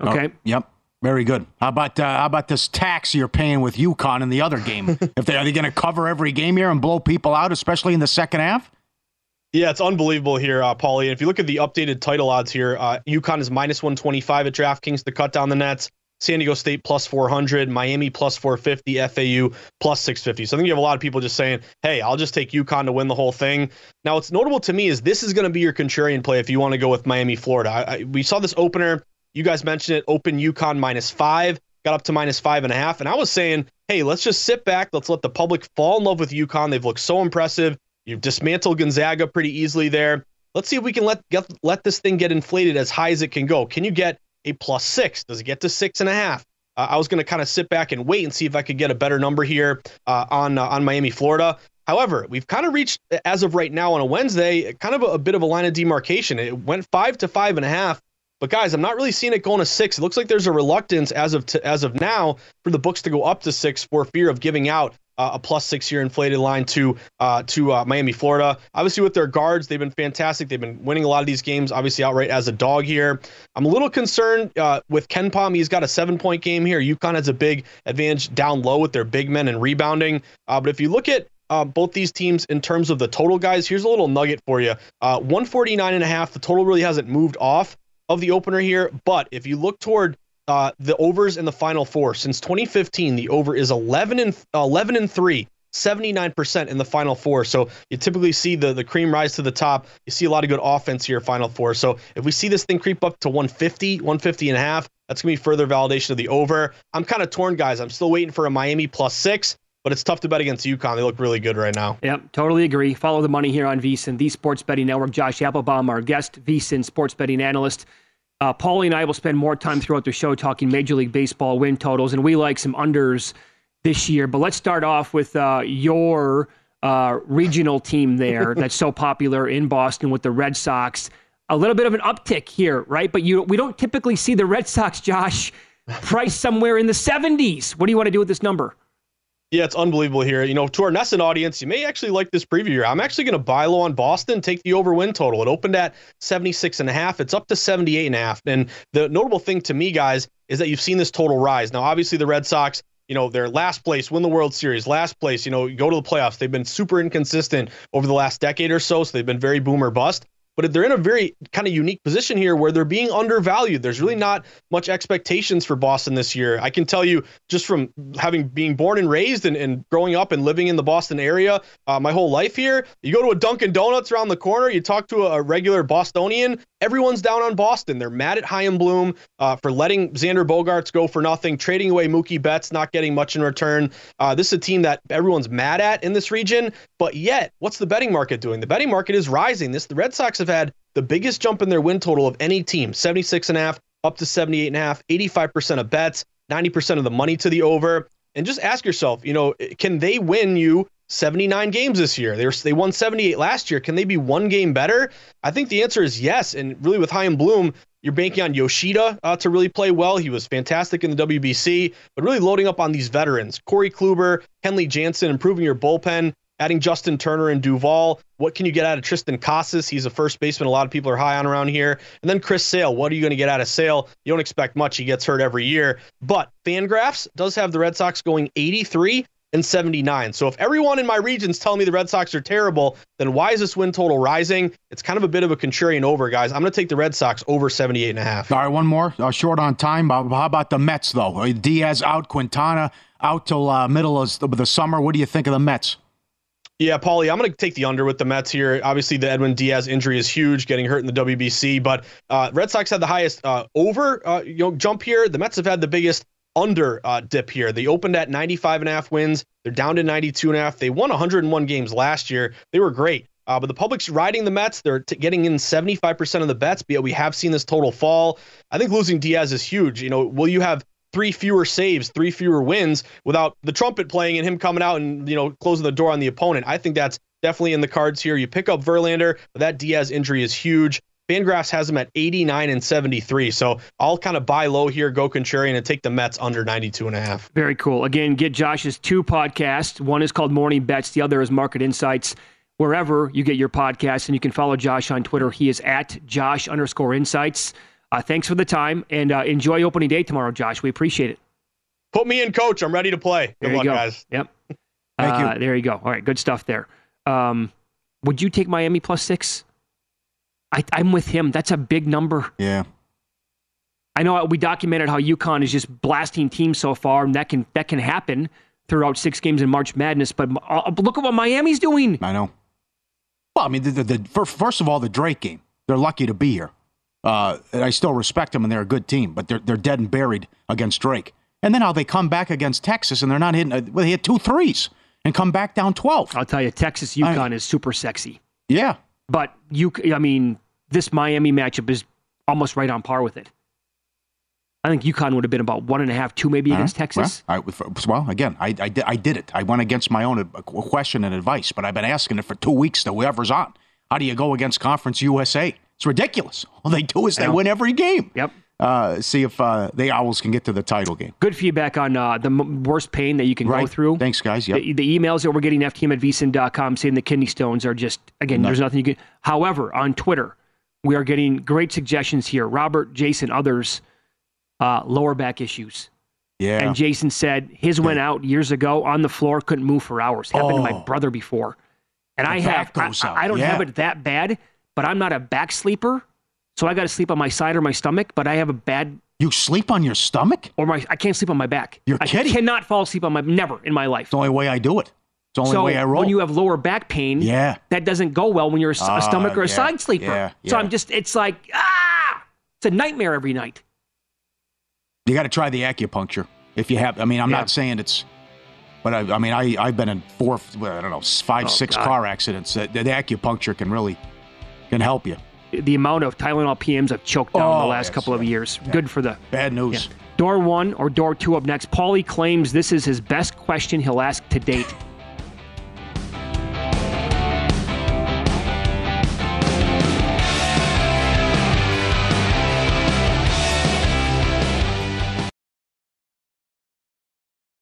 Okay. Oh, yep. Very good. How about uh, how about this tax you're paying with UConn in the other game? if they, Are they going to cover every game here and blow people out, especially in the second half? Yeah, it's unbelievable here, uh, Paulie. If you look at the updated title odds here, uh, UConn is minus one twenty-five at DraftKings to cut down the Nets. San Diego State plus four hundred, Miami plus four fifty, F A U plus six fifty. So I think you have a lot of people just saying, hey, I'll just take UConn to win the whole thing. Now, what's notable to me is this is going to be your contrarian play if you want to go with Miami, Florida. I, I, we saw this opener. You guys mentioned it. Open UConn minus five, got up to minus five and a half. And I was saying, hey, let's just sit back. Let's let the public fall in love with UConn. They've looked so impressive. You've dismantled Gonzaga pretty easily there. Let's see if we can let get, let this thing get inflated as high as it can go. Can you get a plus six? Does it get to six and a half? Uh, I was going to kind of sit back and wait and see if I could get a better number here uh, on uh, on Miami, Florida. However, we've kind of reached, as of right now on a Wednesday, kind of a, a bit of a line of demarcation. It went five to five and a half. But guys, I'm not really seeing it going to six. It looks like there's a reluctance as of t- as of now for the books to go up to six for fear of giving out uh, a plus six year inflated line to uh, to uh, Miami, Florida. Obviously, with their guards, they've been fantastic. They've been winning a lot of these games, obviously outright as a dog here. I'm a little concerned uh, with Ken Pom. He's got a seven point game here. UConn has a big advantage down low with their big men and rebounding. Uh, but if you look at Uh, both these teams in terms of the total, guys, here's a little nugget for you. Uh, one forty-nine and a half. The total really hasn't moved off of the opener here, but if you look toward uh, the overs in the Final Four since twenty fifteen, the over is eleven and three, seventy-nine percent in the Final Four. So you typically see the the cream rise to the top. You see a lot of good offense here, Final Four. So if we see this thing creep up to one fifty, one fifty and a half, that's gonna be further validation of the over. I'm kind of torn, guys. I'm still waiting for a Miami plus six. But it's tough to bet against UConn. They look really good right now. Yep, totally agree. Follow the money here on VSiN, the Sports Betting Network. Josh Appelbaum, our guest, VSiN sports betting analyst. Uh, Paulie and I will spend more time throughout the show talking Major League Baseball win totals, and we like some unders this year. But let's start off with uh, your uh, regional team there that's so popular in Boston with the Red Sox. A little bit of an uptick here, right? But you, we don't typically see the Red Sox, Josh, priced somewhere in the seventies. What do you want to do with this number? Yeah, it's unbelievable here. You know, to our Nesson audience, you may actually like this preview here. I'm actually going to buy low on Boston, take the over win total. It opened at seventy-six and a half. It's up to seventy-eight and a half. And the notable thing to me, guys, is that you've seen this total rise. Now, obviously, the Red Sox, you know, they're last place, win the World Series, last place, you know, go to the playoffs. They've been super inconsistent over the last decade or so, so they've been very boom or bust. But they're in a very kind of unique position here where they're being undervalued. There's really not much expectations for Boston this year. I can tell you just from having being born and raised and, and growing up and living in the Boston area uh, my whole life here, you go to a Dunkin' Donuts around the corner, you talk to a, a regular Bostonian, everyone's down on Boston. They're mad at Chaim Bloom uh, for letting Xander Bogaerts go for nothing, trading away Mookie Betts, not getting much in return. Uh, this is a team that everyone's mad at in this region, but yet what's the betting market doing? The betting market is rising. This, the Red Sox have had the biggest jump in their win total of any team, seventy-six and a half up to seventy-eight and a half, eighty-five percent of bets, ninety percent of the money to the over. And just ask yourself, you know, can they win you seventy-nine games this year? They were, they won seventy-eight last year. Can they be one game better? I think the answer is yes. And really with Chaim Bloom, you're banking on Yoshida uh, to really play well. He was fantastic in the W B C, but really loading up on these veterans, Corey Kluber, Kenley Jansen, improving your bullpen, adding Justin Turner and Duvall. What can you get out of Tristan Casas? He's a first baseman a lot of people are high on around here. And then Chris Sale. What are you going to get out of Sale? You don't expect much. He gets hurt every year. But FanGraphs does have the Red Sox going eighty-three and seventy-nine. So if everyone in my region's telling me the Red Sox are terrible, then why is this win total rising? It's kind of a bit of a contrarian over, guys. I'm going to take the Red Sox over seventy-eight and a half. All right, one more. Uh, short on time. How about the Mets, though? Diaz out, Quintana out till uh, middle of the summer. What do you think of the Mets? Yeah, Paulie, I'm going to take the under with the Mets here. Obviously, the Edwin Diaz injury is huge, getting hurt in the W B C. But uh, Red Sox had the highest uh, over uh, you know, jump here. The Mets have had the biggest under uh, dip here. They opened at ninety-five and a half wins. They're down to ninety-two and a half. They won one hundred one games last year. They were great. Uh, but the public's riding the Mets. They're t- getting in seventy-five percent of the bets, but we have seen this total fall. I think losing Diaz is huge. You know, will you have three fewer saves, three fewer wins without the trumpet playing and him coming out and, you know, closing the door on the opponent? I think that's definitely in the cards here. You pick up Verlander, but that Diaz injury is huge. FanGraphs has him at eighty-nine and seventy-three. So I'll kind of buy low here, go contrarian, and take the Mets under ninety-two and a half. Very cool. Again, get Josh's two podcasts. One is called Morning Bets. The other is Market Insights. Wherever you get your podcasts, and you can follow Josh on Twitter. He is at Josh underscore Insights. Uh, thanks for the time, and uh, enjoy opening day tomorrow, Josh. We appreciate it. Put me in, coach. I'm ready to play. Good luck, guys. Yep. Thank uh, you. There you go. All right, good stuff there. Um, would you take Miami plus six? I, I'm with him. That's a big number. Yeah. I know we documented how UConn is just blasting teams so far, and that can that can happen throughout six games in March Madness. But uh, look at what Miami's doing. I know. Well, I mean, the, the, the first of all, the Drake game. They're lucky to be here. Uh, and I still respect them, and they're a good team, but they're they're dead and buried against Drake. And then how they come back against Texas, and they're not hitting. Well, they hit two threes and come back down twelve. I'll tell you, Texas UConn I, is super sexy. Yeah, but you, I mean, this Miami matchup is almost right on par with it. I think UConn would have been about one and a half, two maybe uh-huh. against Texas. Well, I, well again, I, I, did, I did it. I went against my own question and advice, but I've been asking it for two weeks to whoever's on. How do you go against Conference U S A? It's ridiculous. All they do is they win every game. Yep. Uh, see if uh, the Owls can get to the title game. Good feedback on uh, the m- worst pain that you can right. go through. Thanks, guys. Yep. The, the emails that we're getting, F T M at V S I N dot com, saying the kidney stones are just, again, no. there's nothing you can. However, on Twitter, we are getting great suggestions here. Robert, Jason, others. Uh, lower back issues. Yeah. And Jason said his went out years ago on the floor, couldn't move for hours. Happened oh, to my brother before. And I have, I, I don't yeah. have it that bad, but I'm not a back sleeper. So I got to sleep on my side or my stomach, but I have a bad. You sleep on your stomach? Or my, I can't sleep on my back. You're I kidding. I cannot fall asleep on my, never in my life. It's the only way I do it. It's the only so way I roll. When you have lower back pain, yeah. that doesn't go well when you're a, uh, a stomach or yeah, a side sleeper. Yeah, yeah. So I'm just, it's like, ah, it's a nightmare every night. You got to try the acupuncture if you have. I mean, I'm yeah. not saying it's, but I, I mean, I, I've been in four, I don't know, five, oh, six God. car accidents. The, the acupuncture can really, can help you. The amount of Tylenol P Ms I've choked down oh, in the last yes, couple of years. Yeah. Good for the. Bad news. Yeah. Door one or door two up next. Pauly claims this is his best question he'll ask to date.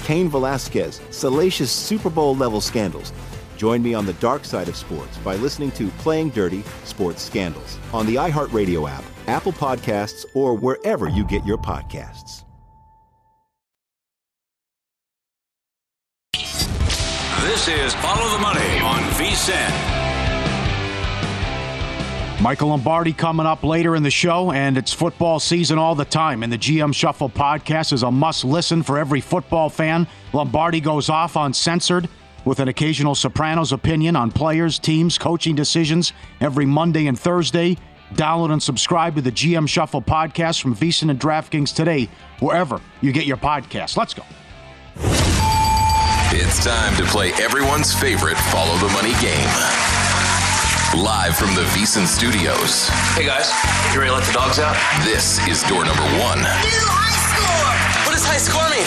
Cain Velasquez, salacious Super Bowl-level scandals. Join me on the dark side of sports by listening to Playing Dirty Sports Scandals on the iHeartRadio app, Apple Podcasts, or wherever you get your podcasts. This is Follow the Money on VSiN. Michael Lombardi coming up later in the show, and it's football season all the time, and the G M Shuffle podcast is a must-listen for every football fan. Lombardi goes off uncensored with an occasional Sopranos opinion on players, teams, coaching decisions every Monday and Thursday. Download and subscribe to the G M Shuffle podcast from VSiN and DraftKings today, wherever you get your podcasts. Let's go. It's time to play everyone's favorite Follow the Money game. Live from the VSiN studios. Hey, guys. You ready to let the dogs out? This is door number one. New high score! What does high score mean?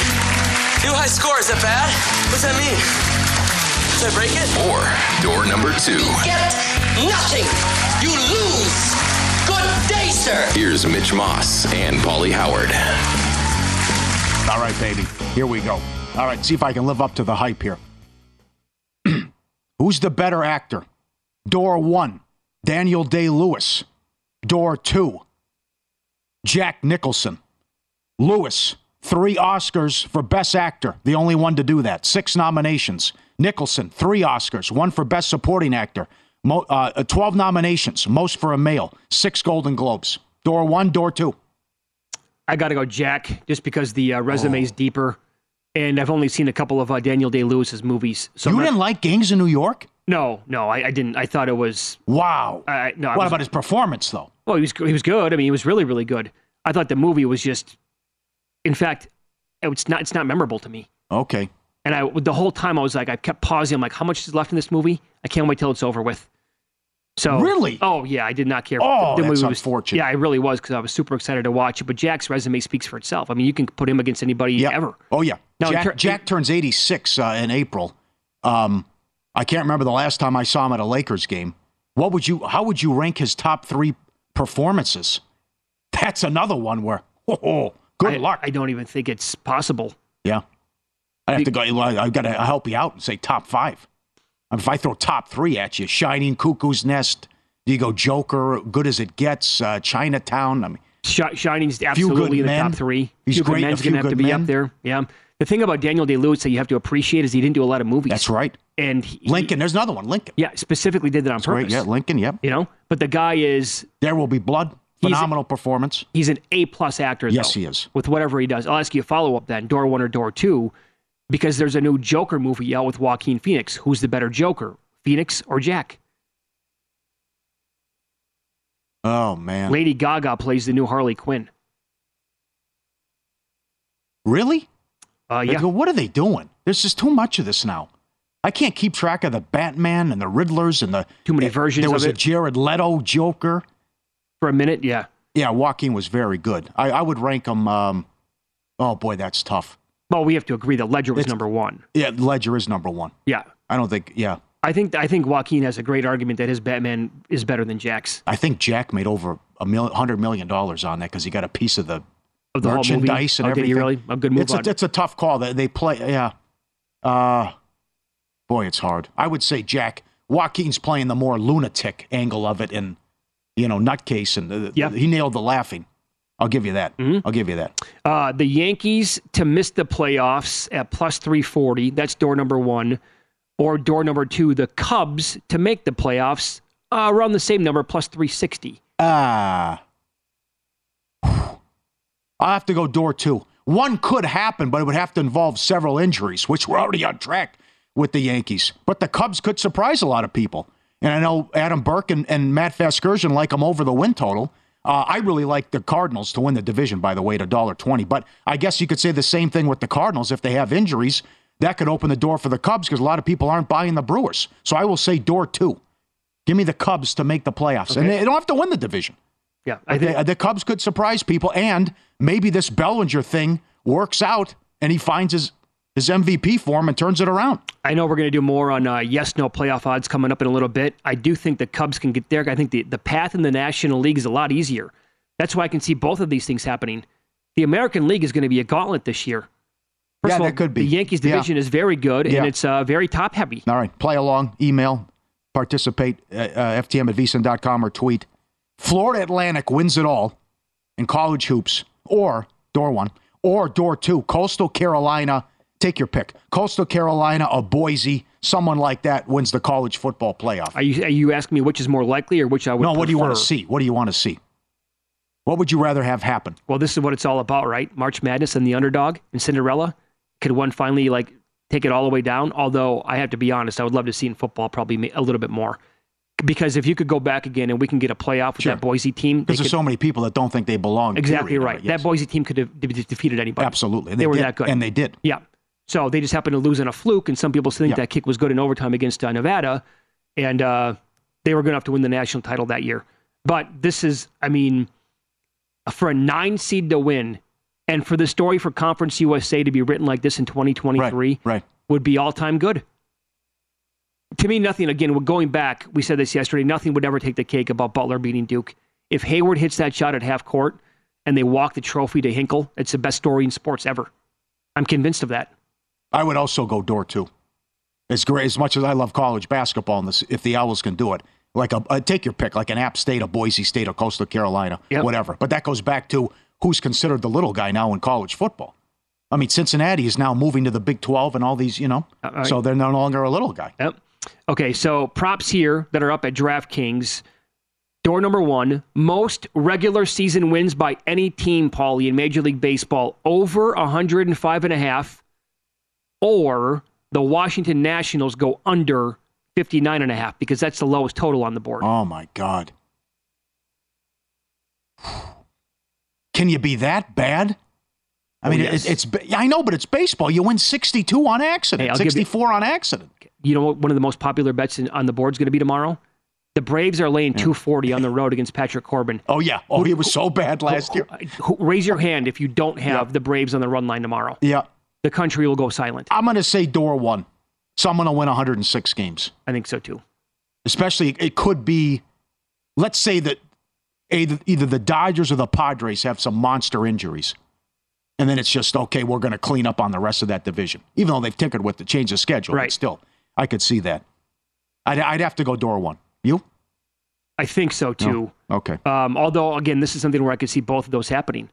New high score, is that bad? What does that mean? Did I break it? Or door number two. You get nothing. You lose. Good day, sir. Here's Mitch Moss and Pauly Howard. All right, baby. Here we go. All right, see if I can live up to the hype here. Who's the better actor? Door one, Daniel Day-Lewis. Door two, Jack Nicholson. Lewis, three Oscars for Best Actor, the only one to do that. Six nominations. Nicholson, three Oscars, one for Best Supporting Actor. Mo- uh, twelve nominations, most for a male. Six Golden Globes. Door one, door two. I got to go Jack, just because the uh, resume's oh. deeper. And I've only seen a couple of uh, Daniel Day-Lewis's movies. So you not... didn't like Gangs of New York? No, no, I, I didn't. I thought it was... Wow. I, no, what was... about his performance, though? Well, he was he was good. I mean, he was really, really good. I thought the movie was just... In fact, it's not it's not memorable to me. Okay. And I the whole time I was like, I kept pausing. I'm like, how much is left in this movie? I can't wait till it's over with. So really? Oh, yeah, I did not care. Oh, the, the that's movie was, unfortunate. Yeah, I really was, because I was super excited to watch it. But Jack's resume speaks for itself. I mean, you can put him against anybody yep. ever. Oh, yeah. Now, Jack, ter- Jack turns eighty-six uh, in April. Um, I can't remember the last time I saw him at a Lakers game. What would you? How would you rank his top three performances? That's another one where, oh, good I, luck. I don't even think it's possible. Yeah. I have to go. I've got to help you out and say top five. If I throw top three at you, Shining, Cuckoo's Nest, do you go Joker, Good as It Gets, uh, Chinatown? I mean, Sh- Shining's absolutely in the top three. He's Few great. Good Men's going to have to be men. Up there. Yeah. The thing about Daniel Day-Lewis that you have to appreciate is he didn't do a lot of movies. That's right. And he, Lincoln, there's another one, Lincoln. Yeah, specifically did that on That's purpose. Great. Yeah, Lincoln, yep. You know, but the guy is... There Will Be Blood, phenomenal he's a, performance. He's an A-plus actor, though. Yes, he is. With whatever he does. I'll ask you a follow-up then, door one or door two. Because there's a new Joker movie out with Joaquin Phoenix. Who's the better Joker, Phoenix or Jack? Oh, man. Lady Gaga plays the new Harley Quinn. Really? Uh, yeah. Go, what are they doing? There's just too much of this now. I can't keep track of the Batman and the Riddlers and the... Too many versions of it. There was a Jared Leto Joker. For a minute, yeah. Yeah, Joaquin was very good. I, I would rank him... Um, oh, boy, that's tough. Well, we have to agree that Ledger was it's, number one. Yeah, Ledger is number one. Yeah. I don't think, yeah. I think I think Joaquin has a great argument that his Batman is better than Jack's. I think Jack made over a million, one hundred million dollars on that because he got a piece of the, of the merchandise and oh, everything. Did he really? A good move it's, a, it's a tough call. That they play, yeah. Uh, boy, it's hard. I would say Jack, Joaquin's playing the more lunatic angle of it and, you know, nutcase. And the, yep. the, he nailed the laughing. I'll give you that. Mm-hmm. I'll give you that. Uh, the Yankees to miss the playoffs at plus three forty. That's door number one. Or door number two, the Cubs to make the playoffs uh, around the same number, plus three sixty. Ah. Uh, I'll have to go door two. One could happen, but it would have to involve several injuries, which we're already on track with the Yankees. But the Cubs could surprise a lot of people. And I know Adam Burke and, and Matt Vasgersian like them over the win total. Uh, I really like the Cardinals to win the division, by the way, at one dollar twenty. But I guess you could say the same thing with the Cardinals. If they have injuries, that could open the door for the Cubs because a lot of people aren't buying the Brewers. So I will say door two. Give me the Cubs to make the playoffs. Okay. And they don't have to win the division. Yeah, I think the, the Cubs could surprise people. And maybe this Bellinger thing works out and he finds his his M V P form and turns it around. I know we're going to do more on uh, yes-no playoff odds coming up in a little bit. I do think the Cubs can get there. I think the, the path in the National League is a lot easier. That's why I can see both of these things happening. The American League is going to be a gauntlet this year. First yeah, of all, that could be. The Yankees division yeah. is very good, yeah. and it's uh, very top-heavy. All right, play along, email, participate, uh, uh, F T M at V S I N dot com or tweet. Florida Atlantic wins it all in college hoops, or door one, or door two, Coastal Carolina. Take your pick. Coastal Carolina or Boise, someone like that wins the college football playoff. Are you, are you asking me which is more likely or which I would No, prefer? What do you want to see? What do you want to see? What would you rather have happen? Well, this is what it's all about, right? March Madness and the underdog and Cinderella. Could one finally like take it all the way down? Although, I have to be honest, I would love to see in football probably a little bit more. Because if you could go back again and we can get a playoff with sure. that Boise team. Because there's could, so many people that don't think they belong. Exactly right. It, yes. That Boise team could have de- defeated anybody. Absolutely. They, they were did. that good. And they did. Yeah. So they just happened to lose in a fluke, and some people think yeah. that kick was good in overtime against uh, Nevada, and uh, they were going to have to win the national title that year. But this is, I mean, for a nine seed to win, and for the story for Conference U S A to be written like this in twenty twenty-three right, right. would be all-time good. To me, nothing, again, going back, we said this yesterday, nothing would ever take the cake about Butler beating Duke. If Hayward hits that shot at half court and they walk the trophy to Hinkle, it's the best story in sports ever. I'm convinced of that. I would also go door two. As great as much as I love college basketball, and this, if the Owls can do it, like a, a take your pick, like an App State, a Boise State, or Coastal Carolina, yep. whatever. But that goes back to who's considered the little guy now in college football. I mean, Cincinnati is now moving to the Big twelve and all these, you know, right. so they're no longer a little guy. Yep. Okay, so props here that are up at DraftKings. Door number one, most regular season wins by any team, Pauly, in Major League Baseball, over one oh five and a half. Or the Washington Nationals go under fifty-nine and a half because that's the lowest total on the board. Oh, my God. Can you be that bad? I oh, mean, yes. it, it's I know, but it's baseball. You win sixty-two on accident, hey, sixty-four you, on accident. You know what one of the most popular bets in, on the board is going to be tomorrow? The Braves are laying yeah. two forty on the road against Patrick Corbin. Oh, yeah. Oh, who, he was so bad last who, year. Who, raise your hand if you don't have yeah. the Braves on the run line tomorrow. Yeah. The country will go silent. I'm going to say door one. So I'm going to win one hundred six games. I think so, too. Especially, it could be, let's say that either, either the Dodgers or the Padres have some monster injuries. And then it's just, okay, we're going to clean up on the rest of that division. Even though they've tinkered with the change of schedule. Right. But still, I could see that. I'd, I'd have to go door one. You? I think so, too. No? Okay. Um, although, again, this is something where I could see both of those happening.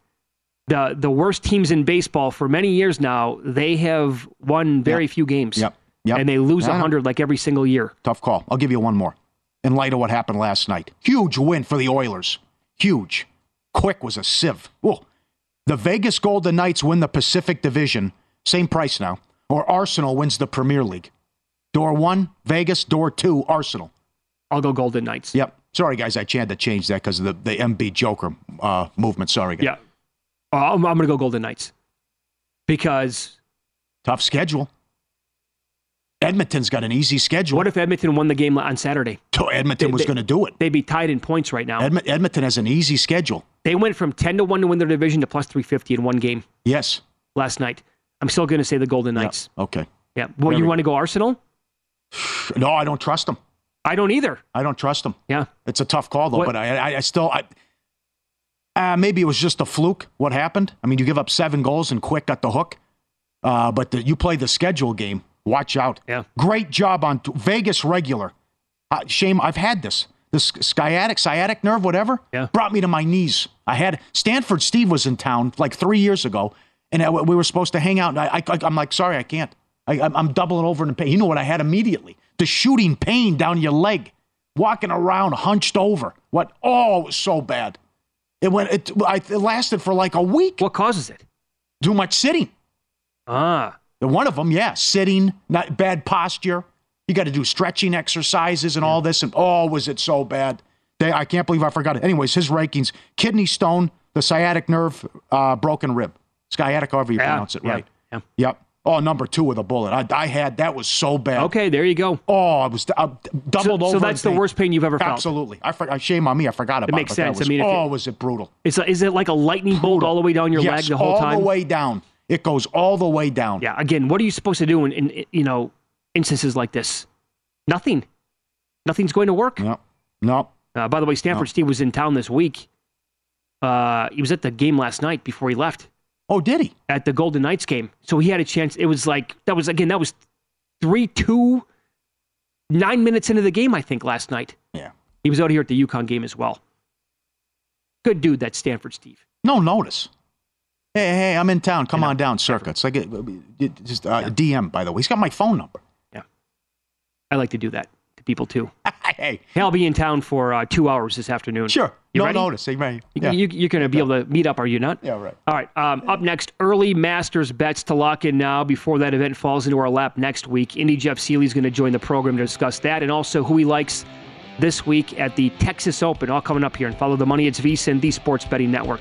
The the worst teams in baseball for many years now, they have won very yep. few games. Yep. Yep. And they lose one hundred like every single year. Tough call. I'll give you one more. In light of what happened last night. Huge win for the Oilers. Huge. Quick was a sieve. Whoa. The Vegas Golden Knights win the Pacific Division. Same price now. Or Arsenal wins the Premier League. Door one, Vegas. Door two, Arsenal. I'll go Golden Knights. Yep. Sorry, guys. I had to change that because of the, the M B Joker uh, movement. Sorry, guys. Yeah. I'm, I'm going to go Golden Knights because... Tough schedule. Edmonton's got an easy schedule. What if Edmonton won the game on Saturday? So Edmonton they, was going to do it. They'd be tied in points right now. Edm- Edmonton has an easy schedule. They went from ten to one to win their division to plus three fifty in one game. Yes. Last night. I'm still going to say the Golden Knights. Yeah. Okay. Yeah. Well, there you we want to go Arsenal? No, I don't trust them. I don't either. I don't trust them. Yeah. It's a tough call, though, what? but I, I, I still... I, Uh, maybe it was just a fluke, what happened. I mean, you give up seven goals and Quick got the hook. Uh, but the, you play the schedule game. Watch out. Yeah. Great job on t- Vegas regular. Uh, shame, I've had this. This sciatic, sciatic nerve, whatever, yeah. brought me to my knees. I had Stanford Steve was in town like three years ago, and I, we were supposed to hang out. And I, I, I'm like, sorry, I can't. I, I'm doubling over in pain. You know what I had immediately? The shooting pain down your leg, walking around, hunched over. What? Oh, it was so bad. It went. It, it lasted for like a week. What causes it? Too much sitting. Ah. One of them, yeah, sitting, not bad posture. You got to do stretching exercises and yeah. all this. And oh, was it so bad? They, I can't believe I forgot it. Anyways, his rankings: kidney stone, the sciatic nerve, uh, broken rib, sciatic, however you yeah. pronounce it, yeah. right? Yeah. Yep. Oh, number two with a bullet. I, I had that was so bad. Okay, there you go. Oh, I was I doubled so, over. So that's the pain. Worst pain you've ever felt. Absolutely. I, for, I shame on me. I forgot about it. It makes sense. Was, I mean, oh, it, was it brutal? It's a, is it like a lightning bolt all the way down your yes, leg the whole time? All the way down. It goes all the way down. Yeah. Again, what are you supposed to do in, in you know, instances like this? Nothing. Nothing's going to work. No. No. Uh, by the way, Stanford no. Steve was in town this week. Uh, he was at the game last night before he left. Oh, did he? At the Golden Knights game. So he had a chance. It was like, that was, again, that was three two, nine minutes into the game, I think, last night. Yeah. He was out here at the UConn game as well. Good dude, that Stanford Steve. No notice. Hey, hey, I'm in town. Come yeah, on down, Circa. It's like a, just a yeah. D M, by the way. He's got my phone number. Yeah. I like to do that to people, too. Hey. Hey, I'll be in town for uh, two hours this afternoon. Sure. You no ready? Notice. Hey, ready? Yeah. You, you're going to be yeah. able to meet up, are you not? Yeah, right. All right. Um, up next, early Masters bets to lock in now before that event falls into our lap next week. Indy Jeff Seeley's going to join the program to discuss that and also who he likes this week at the Texas Open. All coming up here and Follow the Money. It's VSiN, the Sports Betting Network.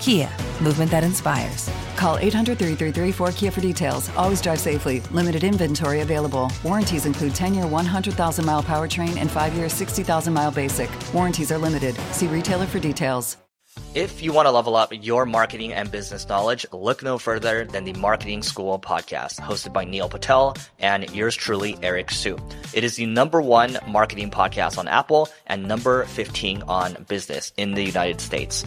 Kia, movement that inspires. Call eight hundred, three three three, four K I A for details. Always drive safely. Limited inventory available. Warranties include ten-year, one hundred thousand mile powertran and five-year, sixty thousand mile basic. Warranties are limited. See retailer for details. If you want to level up your marketing and business knowledge, look no further than the Marketing School podcast, hosted by Neil Patel and yours truly, Eric Hsu. It is the number one marketing podcast on Apple and number fifteen on business in the United States.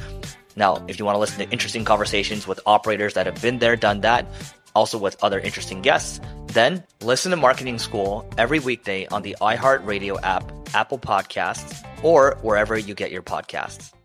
Now, if you want to listen to interesting conversations with operators that have been there, done that, also with other interesting guests, then listen to Marketing School every weekday on the iHeartRadio app, Apple Podcasts, or wherever you get your podcasts.